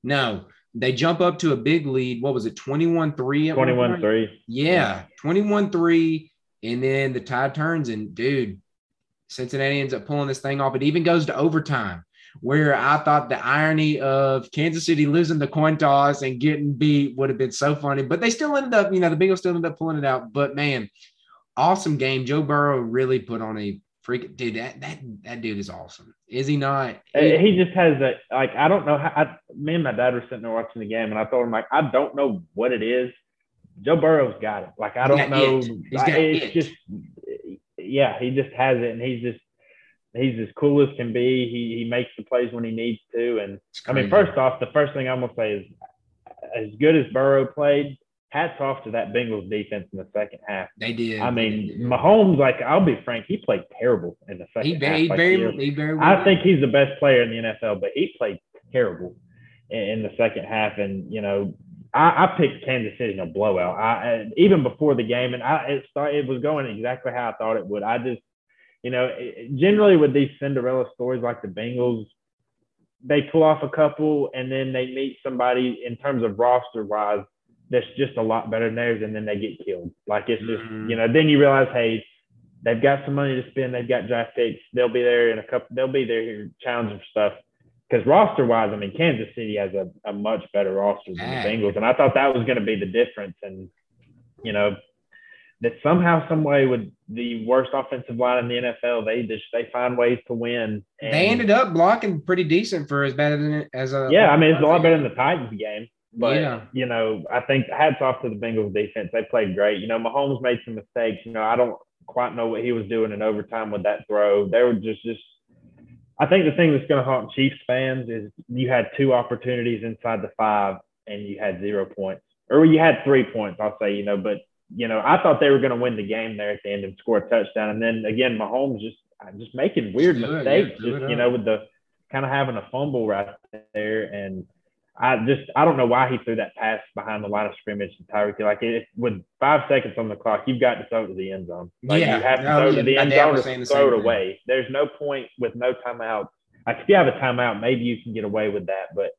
No, they jump up to a big lead. What was it, 21-3? 21-3. Yeah, 21-3. And then the tide turns, and, dude, Cincinnati ends up pulling this thing off. It even goes to overtime, where I thought the irony of Kansas City losing the coin toss and getting beat would have been so funny. But they still ended up, the Bengals still ended up pulling it out. But, man, awesome game. Joe Burrow really put on a freaking – dude, that dude is awesome. Is he not? He just has that – like, I don't know. Me and my dad were sitting there watching the game, and I told him, like, I don't know what it is. Joe Burrow's got it. Like, I don't know. It's just – yeah, he just has it, and he's as cool as can be. He makes the plays when he needs to. And, I mean, first off, the first thing I'm going to say is, as good as Burrow played, hats off to that Bengals defense in the second half. They did. I mean, Mahomes, like, I'll be frank, he played terrible in the second half. I think he's the best player in the NFL, but he played terrible in the second half. And, I picked Kansas City in a blowout. Even before the game, and it was going exactly how I thought it would. I just, generally with these Cinderella stories like the Bengals, they pull off a couple and then they meet somebody in terms of roster-wise that's just a lot better than theirs, and then they get killed. Like, it's just, then you realize, hey, they've got some money to spend. They've got draft picks. They'll be there in a couple. They'll be there here challenging for stuff. Because roster-wise, I mean, Kansas City has a much better roster than the Bengals, and I thought that was going to be the difference. And, that somehow, some way, with the worst offensive line in the NFL, they find ways to win. And they ended up blocking pretty decent for as bad as a – yeah, I mean, it's a lot better than the Titans game. But, I think hats off to the Bengals defense. They played great. Mahomes made some mistakes. I don't quite know what he was doing in overtime with that throw. They were just – I think the thing that's going to haunt Chiefs fans is you had two opportunities inside the five and you had 0 points, or you had 3 points, I'll say, but, I thought they were going to win the game there at the end and score a touchdown. And then again, Mahomes just making weird mistakes, with the kind of having a fumble right there. And I don't know why he threw that pass behind the line of scrimmage to Tyreek. Like, with 5 seconds on the clock, you've got to throw it to the end zone. Like, you have to throw to the end zone to throw it away. Thing. There's no point with no timeouts. Like, if you have a timeout, maybe you can get away with that. But,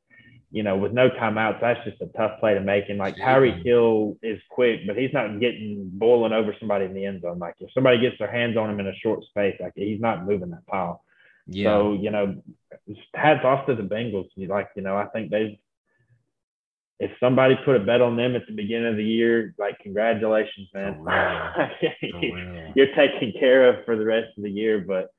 with no timeouts, that's just a tough play to make. And, like, Tyreek Hill is quick, but he's not boiling over somebody in the end zone. Like, if somebody gets their hands on him in a short space, like, he's not moving that pile. Yeah. So, hats off to the Bengals. Like, I think if somebody put a bet on them at the beginning of the year, like, congratulations, man. Oh, wow. You're taken care of for the rest of the year. But,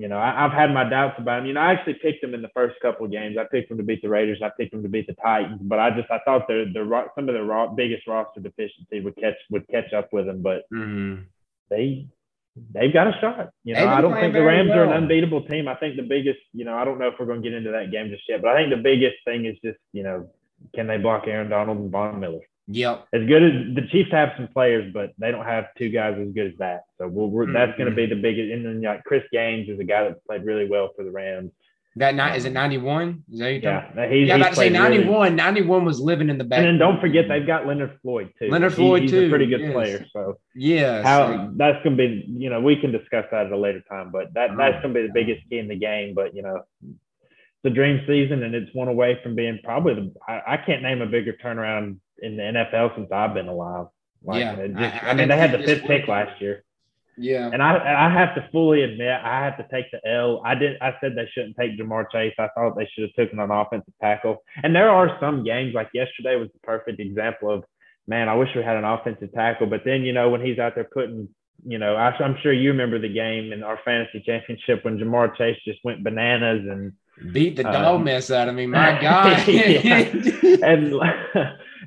I've had my doubts about them. I actually picked them in the first couple of games. I picked them to beat the Raiders. I picked them to beat the Titans. But I thought some of their biggest roster deficiency would catch up with them. But they've got a shot. I don't think the Rams are an unbeatable team. I think the biggest, I don't know if we're going to get into that game just yet, but I think the biggest thing is just, can they block Aaron Donald and Von Miller? Yep. As good as the Chiefs have some players, but they don't have two guys as good as that. So that's going to be the biggest. And then, like, Chris Gaines is a guy that played really well for the Rams. That night, is it 91? Is that you talking about? Yeah, about to say 91. Really. 91 was living in the back. And then don't forget, they've got Leonard Floyd, too. He's a pretty good player. So, that's going to be, we can discuss that at a later time, but that's going to be the biggest key in the game. But, it's a dream season, and it's one away from being probably I can't name a bigger turnaround in the NFL since I've been alive. Like, they had the 5th pick last year. Yeah, and I have to fully admit, I have to take the L. I said they shouldn't take Jamar Chase. I thought they should have taken an offensive tackle. And there are some games, like yesterday was the perfect example of, man, I wish we had an offensive tackle. But then, when he's out there putting, I'm sure you remember the game in our fantasy championship when Jamar Chase just went bananas and Beat the dog mess out of me, my God. Yeah.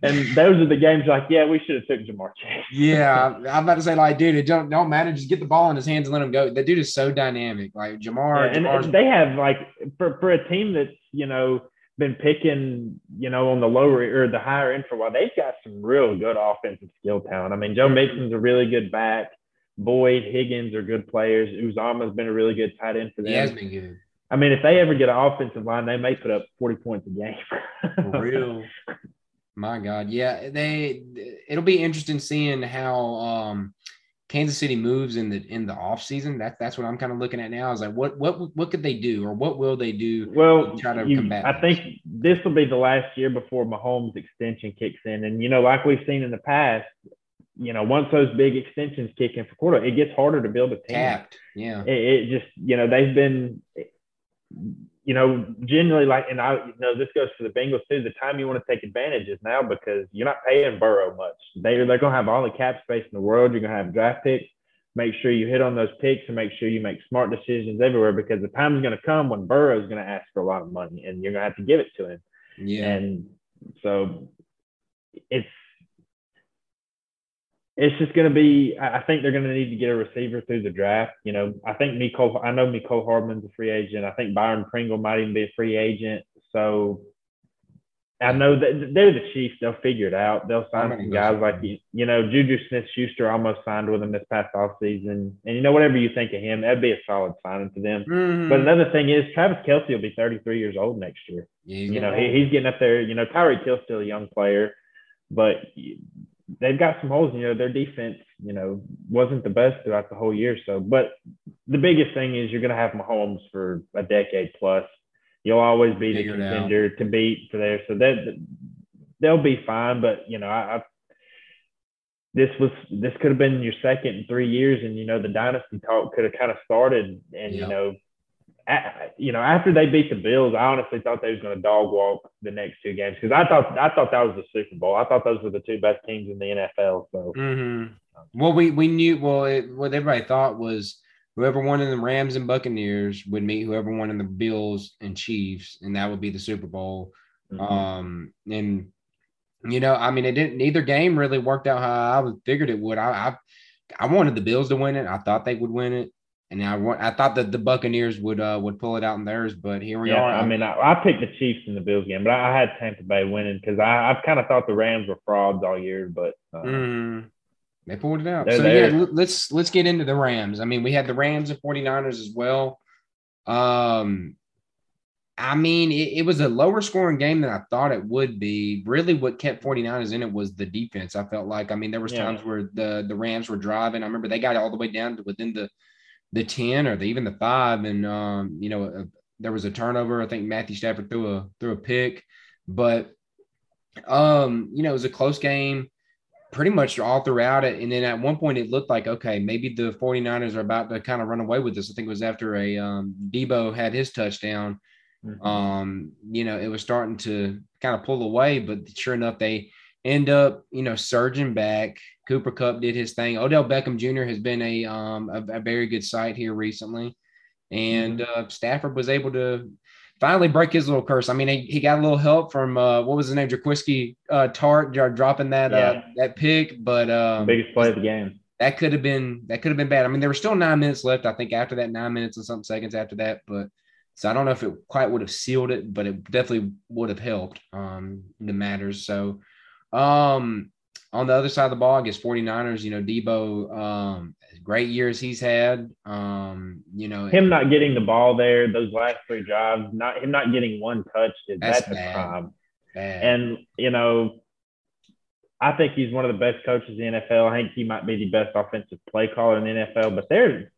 And those are the games like, yeah, we should have took Jamar Chase. Yeah, I'm about to say, like, dude, it don't matter. Just get the ball in his hands and let him go. That dude is so dynamic. Like, Jamar. Yeah, and they have, like, for a team that's, you know, been picking, you know, on the lower or the higher end for a while, they've got some real good offensive skill talent. I mean, Joe Mixon's a really good back. Boyd, Higgins are good players. Uzama's been a really good tight end for them. He has been good. I mean, if they ever get an offensive line, they may put up 40 points a game. For real. My God. Yeah, it'll be interesting seeing how Kansas City moves in the offseason. That's what I'm kind of looking at now is like what could they do or what will they do to try to combat that? I think this will be the last year before Mahomes' extension kicks in. And, you know, like we've seen in the past, you know, once those big extensions kick in for quarter, it gets harder to build a team. Tapped. Yeah. It just, you know, they've been – you know, generally, like, and I know this goes for the Bengals too. The time you want to take advantage is now because you're not paying Burrow much. They're going to have all the cap space in the world. You're going to have draft picks. Make sure you hit on those picks and make sure you make smart decisions everywhere because the time is going to come when Burrow is going to ask for a lot of money and you're going to have to give it to him. Yeah. And so it's just going to be – I think they're going to need to get a receiver through the draft. You know, I know Mecole Hardman's a free agent. I think Byron Pringle might even be a free agent. So, I know that they're the Chiefs. They'll figure it out. They'll sign some guys like, you know, Juju Smith-Schuster almost signed with them this past offseason. And, you know, whatever you think of him, that'd be a solid signing for them. Mm-hmm. But another thing is Travis Kelce will be 33 years old next year. Yeah, you know, he's getting up there. You know, Tyreek Hill's still a young player. But – they've got some holes, you know, their defense, you know, wasn't the best throughout the whole year. So, but the biggest thing is you're going to have Mahomes for a decade plus. You'll always be the contender to beat for there. So that they'll be fine. But, you know, this could have been your second in 3 years. And, you know, the dynasty talk could have kind of started. And, you know, after they beat the Bills, I honestly thought they was going to dog walk the next two games because I thought that was the Super Bowl. I thought those were the two best teams in the NFL. So, Well, we knew. Well, what everybody thought was whoever won in the Rams and Buccaneers would meet whoever won in the Bills and Chiefs, and that would be the Super Bowl. Mm-hmm. And you know, I mean, it didn't. Neither game really worked out how I figured it would. I wanted the Bills to win it. I thought they would win it. And I thought that the Buccaneers would pull it out in theirs, but here we are. I mean, I picked the Chiefs in the Bills game, but I had Tampa Bay winning because I've kind of thought the Rams were frauds all year, but they pulled it out. So, yeah, let's get into the Rams. I mean, we had the Rams and 49ers as well. I mean, it was a lower scoring game than I thought it would be. Really what kept 49ers in it was the defense, I felt like. I mean, there was times where the Rams were driving. I remember they got all the way down to within the 10 or even the 5. And, you know, there was a turnover. I think Matthew Stafford threw a pick. But, you know, it was a close game pretty much all throughout it. And then at one point it looked like, okay, maybe the 49ers are about to kind of run away with this. I think it was after Debo had his touchdown. Mm-hmm. You know, it was starting to kind of pull away. But sure enough, they end up, you know, surging back. Cooper Kupp did his thing. Odell Beckham Jr. has been a very good sight here recently. And Stafford was able to finally break his little curse. I mean, he got a little help from, what was his name, Jaquiski Tart, dropping that pick. But biggest play of the game. That could have been bad. I mean, there were still 9 minutes left, I think, after that, 9 minutes and something seconds after that. But so I don't know if it quite would have sealed it, but it definitely would have helped the matters. So, on the other side of the ball, I guess 49ers, you know, Debo, great years he's had. You know, him not getting the ball there, those last three drives, him not getting one touch, that's a crime. And, you know, I think he's one of the best coaches in the NFL. I think he might be the best offensive play caller in the NFL. But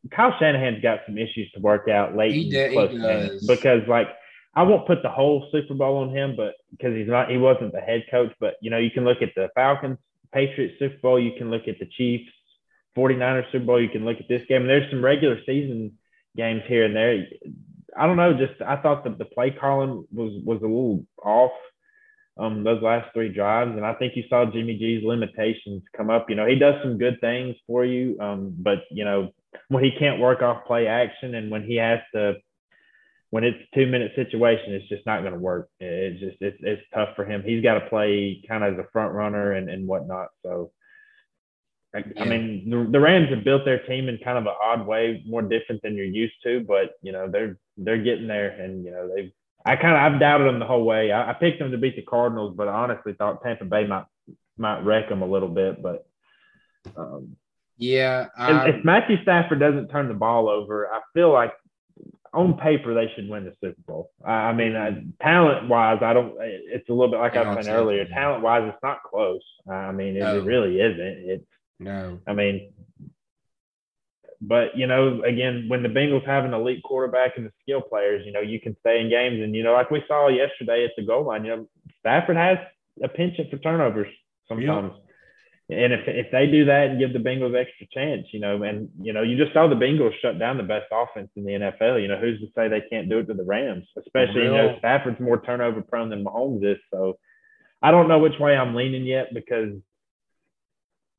Kyle Shanahan's got some issues to work out late. He does. Because, like, I won't put the whole Super Bowl on him, but because he wasn't the head coach. But, you know, you can look at the Falcons Patriots Super Bowl, you can look at the Chiefs 49ers Super Bowl, you can look at this game. There's some regular season games here and there. I don't know, just I thought that the play calling was a little off those last three drives, and I think you saw Jimmy G's limitations come up. You know, he does some good things for you, but, you know, when he can't work off play action and when he has to when it's a 2-minute situation, it's just not going to work. It's just it's tough for him. He's got to play kind of as a front runner and whatnot. So, I mean, the Rams have built their team in kind of an odd way, more different than you're used to. But, you know, they're getting there. And, you know, I've doubted them the whole way. I picked them to beat the Cardinals, but I honestly thought Tampa Bay might wreck them a little bit. But, if Matthew Stafford doesn't turn the ball over, I feel like on paper they should win the Super Bowl. I mean, talent-wise, it's a little bit like I said earlier. Yeah. Talent-wise, it's not close. I mean, it really isn't. I mean, but, you know, again, when the Bengals have an elite quarterback and the skill players, you know, you can stay in games. And, you know, like we saw yesterday at the goal line, you know, Stafford has a penchant for turnovers sometimes. Yeah. And if they do that and give the Bengals extra chance, you know, and, you know, you just saw the Bengals shut down the best offense in the NFL. You know, who's to say they can't do it to the Rams, especially, you know, Stafford's more turnover prone than Mahomes is. So I don't know which way I'm leaning yet because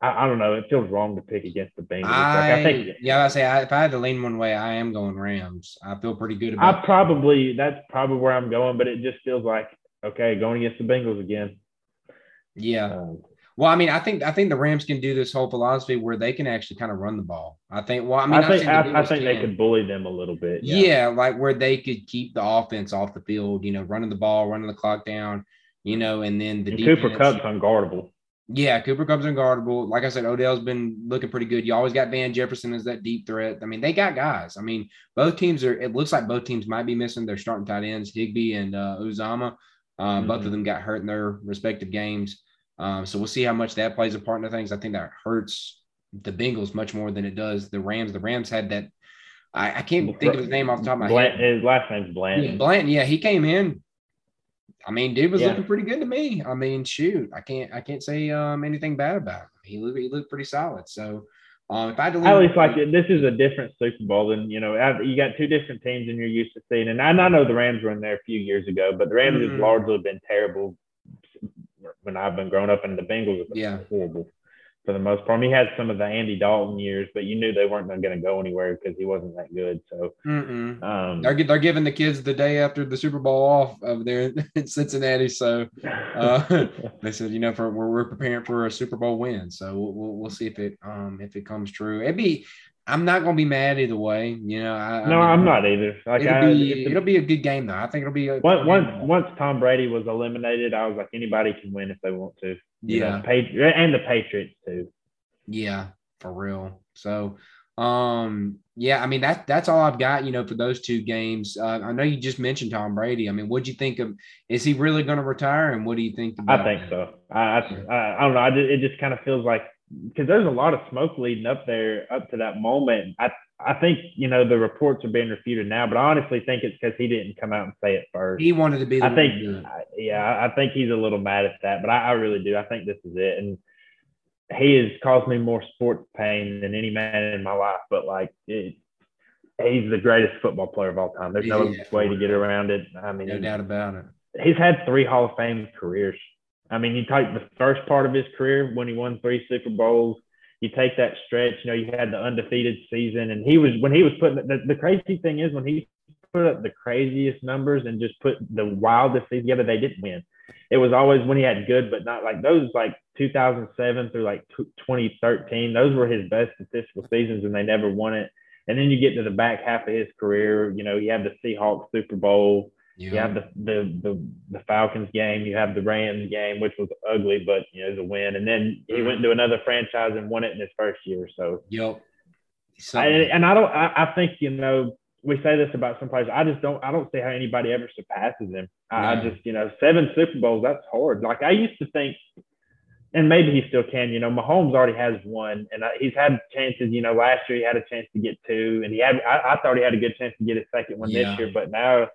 I don't know. It feels wrong to pick against the Bengals. If I had to lean one way, I am going Rams. I feel pretty good about it. That's probably where I'm going, but it just feels like, okay, going against the Bengals again. Yeah. Well, I mean, I think the Rams can do this whole philosophy where they can actually kind of run the ball. I think they could bully them a little bit. Yeah, like where they could keep the offense off the field, you know, running the ball, running the clock down, you know, and then the defense. Cooper Kupp's unguardable. Yeah, Cooper Kupp's unguardable. Like I said, Odell's been looking pretty good. You always got Van Jefferson as that deep threat. I mean, they got guys. I mean, it looks like both teams might be missing their starting tight ends, Higbee and Uzama. Both of them got hurt in their respective games. So we'll see how much that plays a part into things. I think that hurts the Bengals much more than it does the Rams. The Rams had that – I can't think of his name off the top of my head. His last name's Blanton. Yeah, Blanton, yeah, he came in. I mean, dude was looking pretty good to me. I mean, shoot, I can't say anything bad about him. He looked pretty solid. So if I had to leave – I always like it. This is a different Super Bowl than, you know, you got two different teams and you're used to seeing. And I know the Rams were in there a few years ago, but the Rams have largely been terrible when I've been growing up, and the Bengals have been horrible for the most part. I mean, he had some of the Andy Dalton years, but you knew they weren't going to go anywhere because he wasn't that good. So they're giving the kids the day after the Super Bowl off over there in Cincinnati. So they said, you know, we're preparing for a Super Bowl win. So we'll see if it comes true. I'm not going to be mad either way, you know. I'm not either. Like it'll be a good game, though. I think it'll be once Tom Brady was eliminated, I was like, anybody can win if they want to. You know, and the Patriots too. Yeah, for real. So, I mean that's all I've got, you know, for those two games. I know you just mentioned Tom Brady. I mean, what'd you think of? Is he really going to retire? And what do you think about? I think so. I don't know. It just kind of feels like. Because there's a lot of smoke leading up to that moment. I think, you know, the reports are being refuted now, but I honestly think it's because he didn't come out and say it first. He wanted to be the one. I think he's a little mad at that, but I really do. I think this is it. And he has caused me more sports pain than any man in my life, but, like, he's the greatest football player of all time. There's no way to get around it. I mean, no doubt about it. He's had 3 Hall of Fame careers. I mean, you take the first part of his career when he won 3 Super Bowls. You take that stretch, you know, you had the undefeated season. And the crazy thing is when he put up the craziest numbers and just put the wildest things together, they didn't win. It was always when he had good, but not like those, like 2007 through like 2013. Those were his best statistical seasons and they never won it. And then you get to the back half of his career, you know, you have the Seahawks Super Bowl. You have the Falcons game. You have the Rams game, which was ugly, but, you know, it was a win. And then he went to another franchise and won it in his first year. So, I think, you know, we say this about some players. I don't see how anybody ever surpasses him. I just, you know, 7 Super Bowls, that's hard. Like I used to think, and maybe he still can, you know, Mahomes already has 1 and he's had chances, you know, last year he had a chance to get 2 and I thought he had a good chance to get his second one this year, but now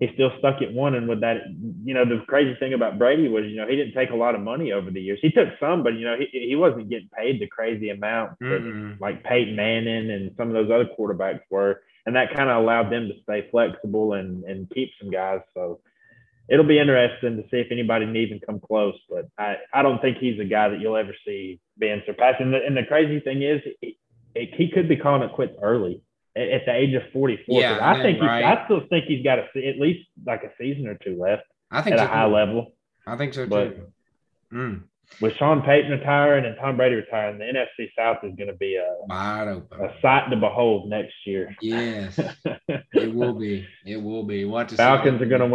he's still stuck at 1. And with that, you know, the crazy thing about Brady was, you know, he didn't take a lot of money over the years. He took some, but, you know, he wasn't getting paid the crazy amount that, like Peyton Manning and some of those other quarterbacks were. And that kind of allowed them to stay flexible and keep some guys. So it'll be interesting to see if anybody can even come close. But I don't think he's a guy that you'll ever see being surpassed. And the crazy thing is he could be calling it quits early. at the age of 44. Yeah, I still think he's got at least like a season or two left at a high level. I think so, too. With Sean Payton retiring and Tom Brady retiring, the NFC South is going to be a sight to behold next year. Yes, it will be. It will be. Falcons are going to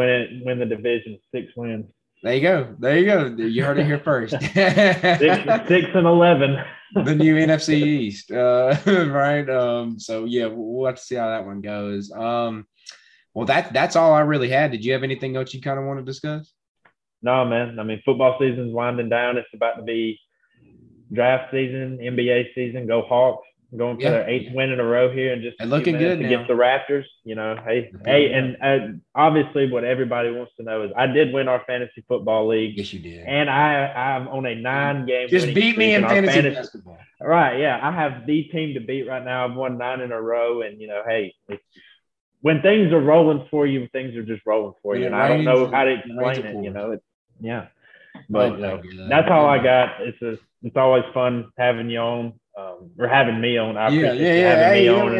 win the division, 6 wins. There you go. You heard it here first. 6-11. The new NFC East, right? So, yeah, we'll have to see how that one goes. Well, that's all I really had. Did you have anything else you kind of want to discuss? No, man. I mean, football season's winding down. It's about to be draft season, NBA season. Go Hawks! Going for their 8th win in a row here, and just looking good now. Against the Raptors. You know, and obviously, what everybody wants to know is, I did win our fantasy football league. Yes, you did. And I'm on a 9-game. Just beat me in fantasy basketball. Right? Yeah, I have the team to beat right now. I've won 9 in a row, and you know, hey. When things are rolling for you, things are just rolling for you. And I don't know how to explain it, you know. That's all I got. It's always fun having you on, or having me on. I appreciate having me on.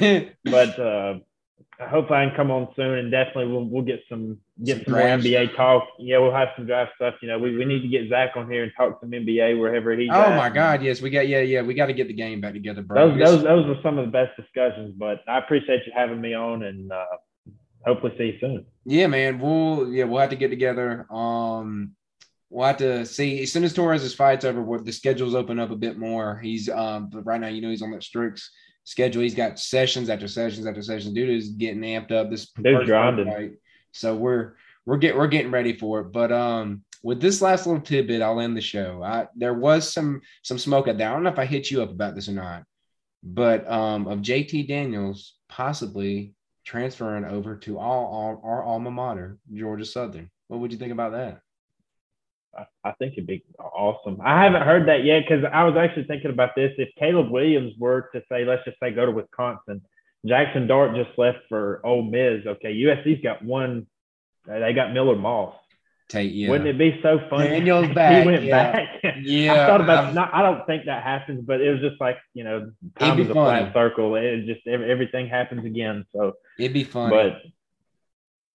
And but I hope I can come on soon, and definitely we'll get some more NBA talk. Yeah, we'll have some draft stuff. You know, we need to get Zach on here and talk some NBA wherever he's at. Oh my God, yes, we got to get the game back together, bro. Those were some of the best discussions. But I appreciate you having me on, and hopefully see you soon. Yeah, man, we'll have to get together. We'll have to see as soon as Torres' fight's over. The schedules open up a bit more. He's but right now, you know, he's on that Strix schedule. He's got sessions after sessions after sessions. Dude is getting amped up. This dude's grinding. Right? So we're getting ready for it. But with this last little tidbit, I'll end the show. There was some smoke out there. I don't know if I hit you up about this or not, but of JT Daniels possibly transferring over to our alma mater, Georgia Southern. What would you think about that? I think it'd be awesome. I haven't heard that yet, because I was actually thinking about this. If Caleb Williams were to say, let's just say, go to Wisconsin, Jackson Dart just left for Ole Miss. Okay, USC's got one. They got Miller Moss. Wouldn't it be so funny? Daniel's back. He went back. Yeah. I thought about it. I don't think that happens, but it was just like, you know, time is a flat circle. It just everything happens again. So it'd be fun. But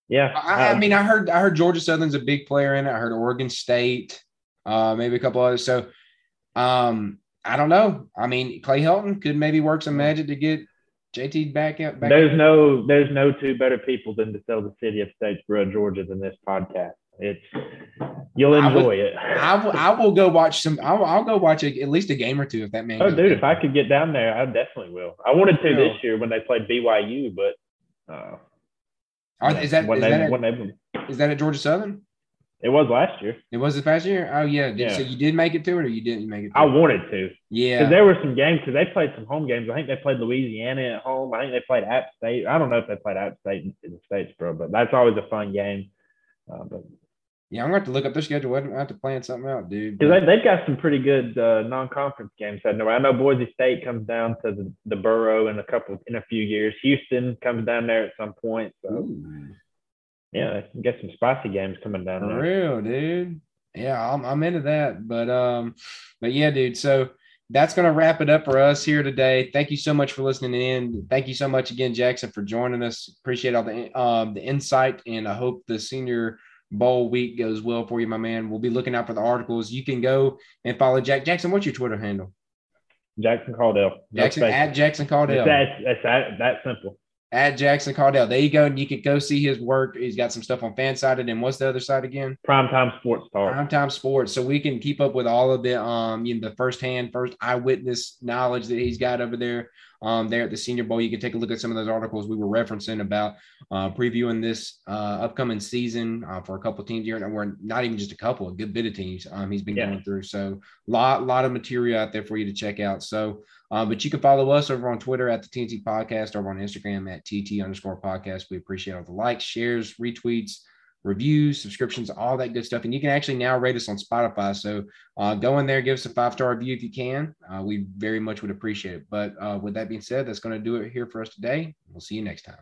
yeah, I mean, I heard Georgia Southern's a big player in it. I heard Oregon State, maybe a couple others. So, I don't know. I mean, Clay Helton could maybe work some magic to get JT back out. There's no two better people than to sell the city of Statesboro, Georgia, than this podcast. You'll enjoy it. I will go watch some. I'll go watch at least a game or two if that man. Oh, dude, if I could get down there, I definitely will. I wanted to this year when they played BYU, but. Is that at Georgia Southern? It was last year. It was the past year? Oh, yeah. So you did make it to it, or you didn't make it to it? I wanted to. Yeah. Because there were some games, because they played some home games. I think they played Louisiana at home. I think they played App State. I don't know if they played App State in Statesboro, but that's always a fun game. Yeah, I'm going to have to look up their schedule. I'm going to have to plan something out, dude. Because they've got some pretty good non-conference games. I know Boise State comes down to the Burrow in a few years. Houston comes down there at some point. So, yeah, you got some spicy games coming down there. For real, dude. Yeah, I'm into that. But yeah, dude, so that's going to wrap it up for us here today. Thank you so much for listening in. Thank you so much again, Jackson, for joining us. Appreciate all the insight, and I hope the Senior Bowl week goes well for you, my man. We'll be looking out for the articles. You can go and follow Jackson. What's your Twitter handle? Jackson Caudell. At Jackson Caudell. That's that simple. At Jackson Caudell. There you go. And you can go see his work. He's got some stuff on Fansided. And what's the other side again? Primetime Sports Talk. Primetime Sports. So we can keep up with all of the the first eyewitness knowledge that he's got over there. There at the Senior Bowl, you can take a look at some of those articles we were referencing about previewing this upcoming season for a couple of teams here. And we're not even just a couple, a good bit of teams he's been going through. So a lot of material out there for you to check out. So, but you can follow us over on Twitter at the T&T Podcast, or on Instagram at TT_podcast. We appreciate all the likes, shares, retweets, reviews, subscriptions, all that good stuff. And you can actually now rate us on Spotify. So go in there, give us a 5-star review if you can. We very much would appreciate it. But with that being said, that's going to do it here for us today. We'll see you next time.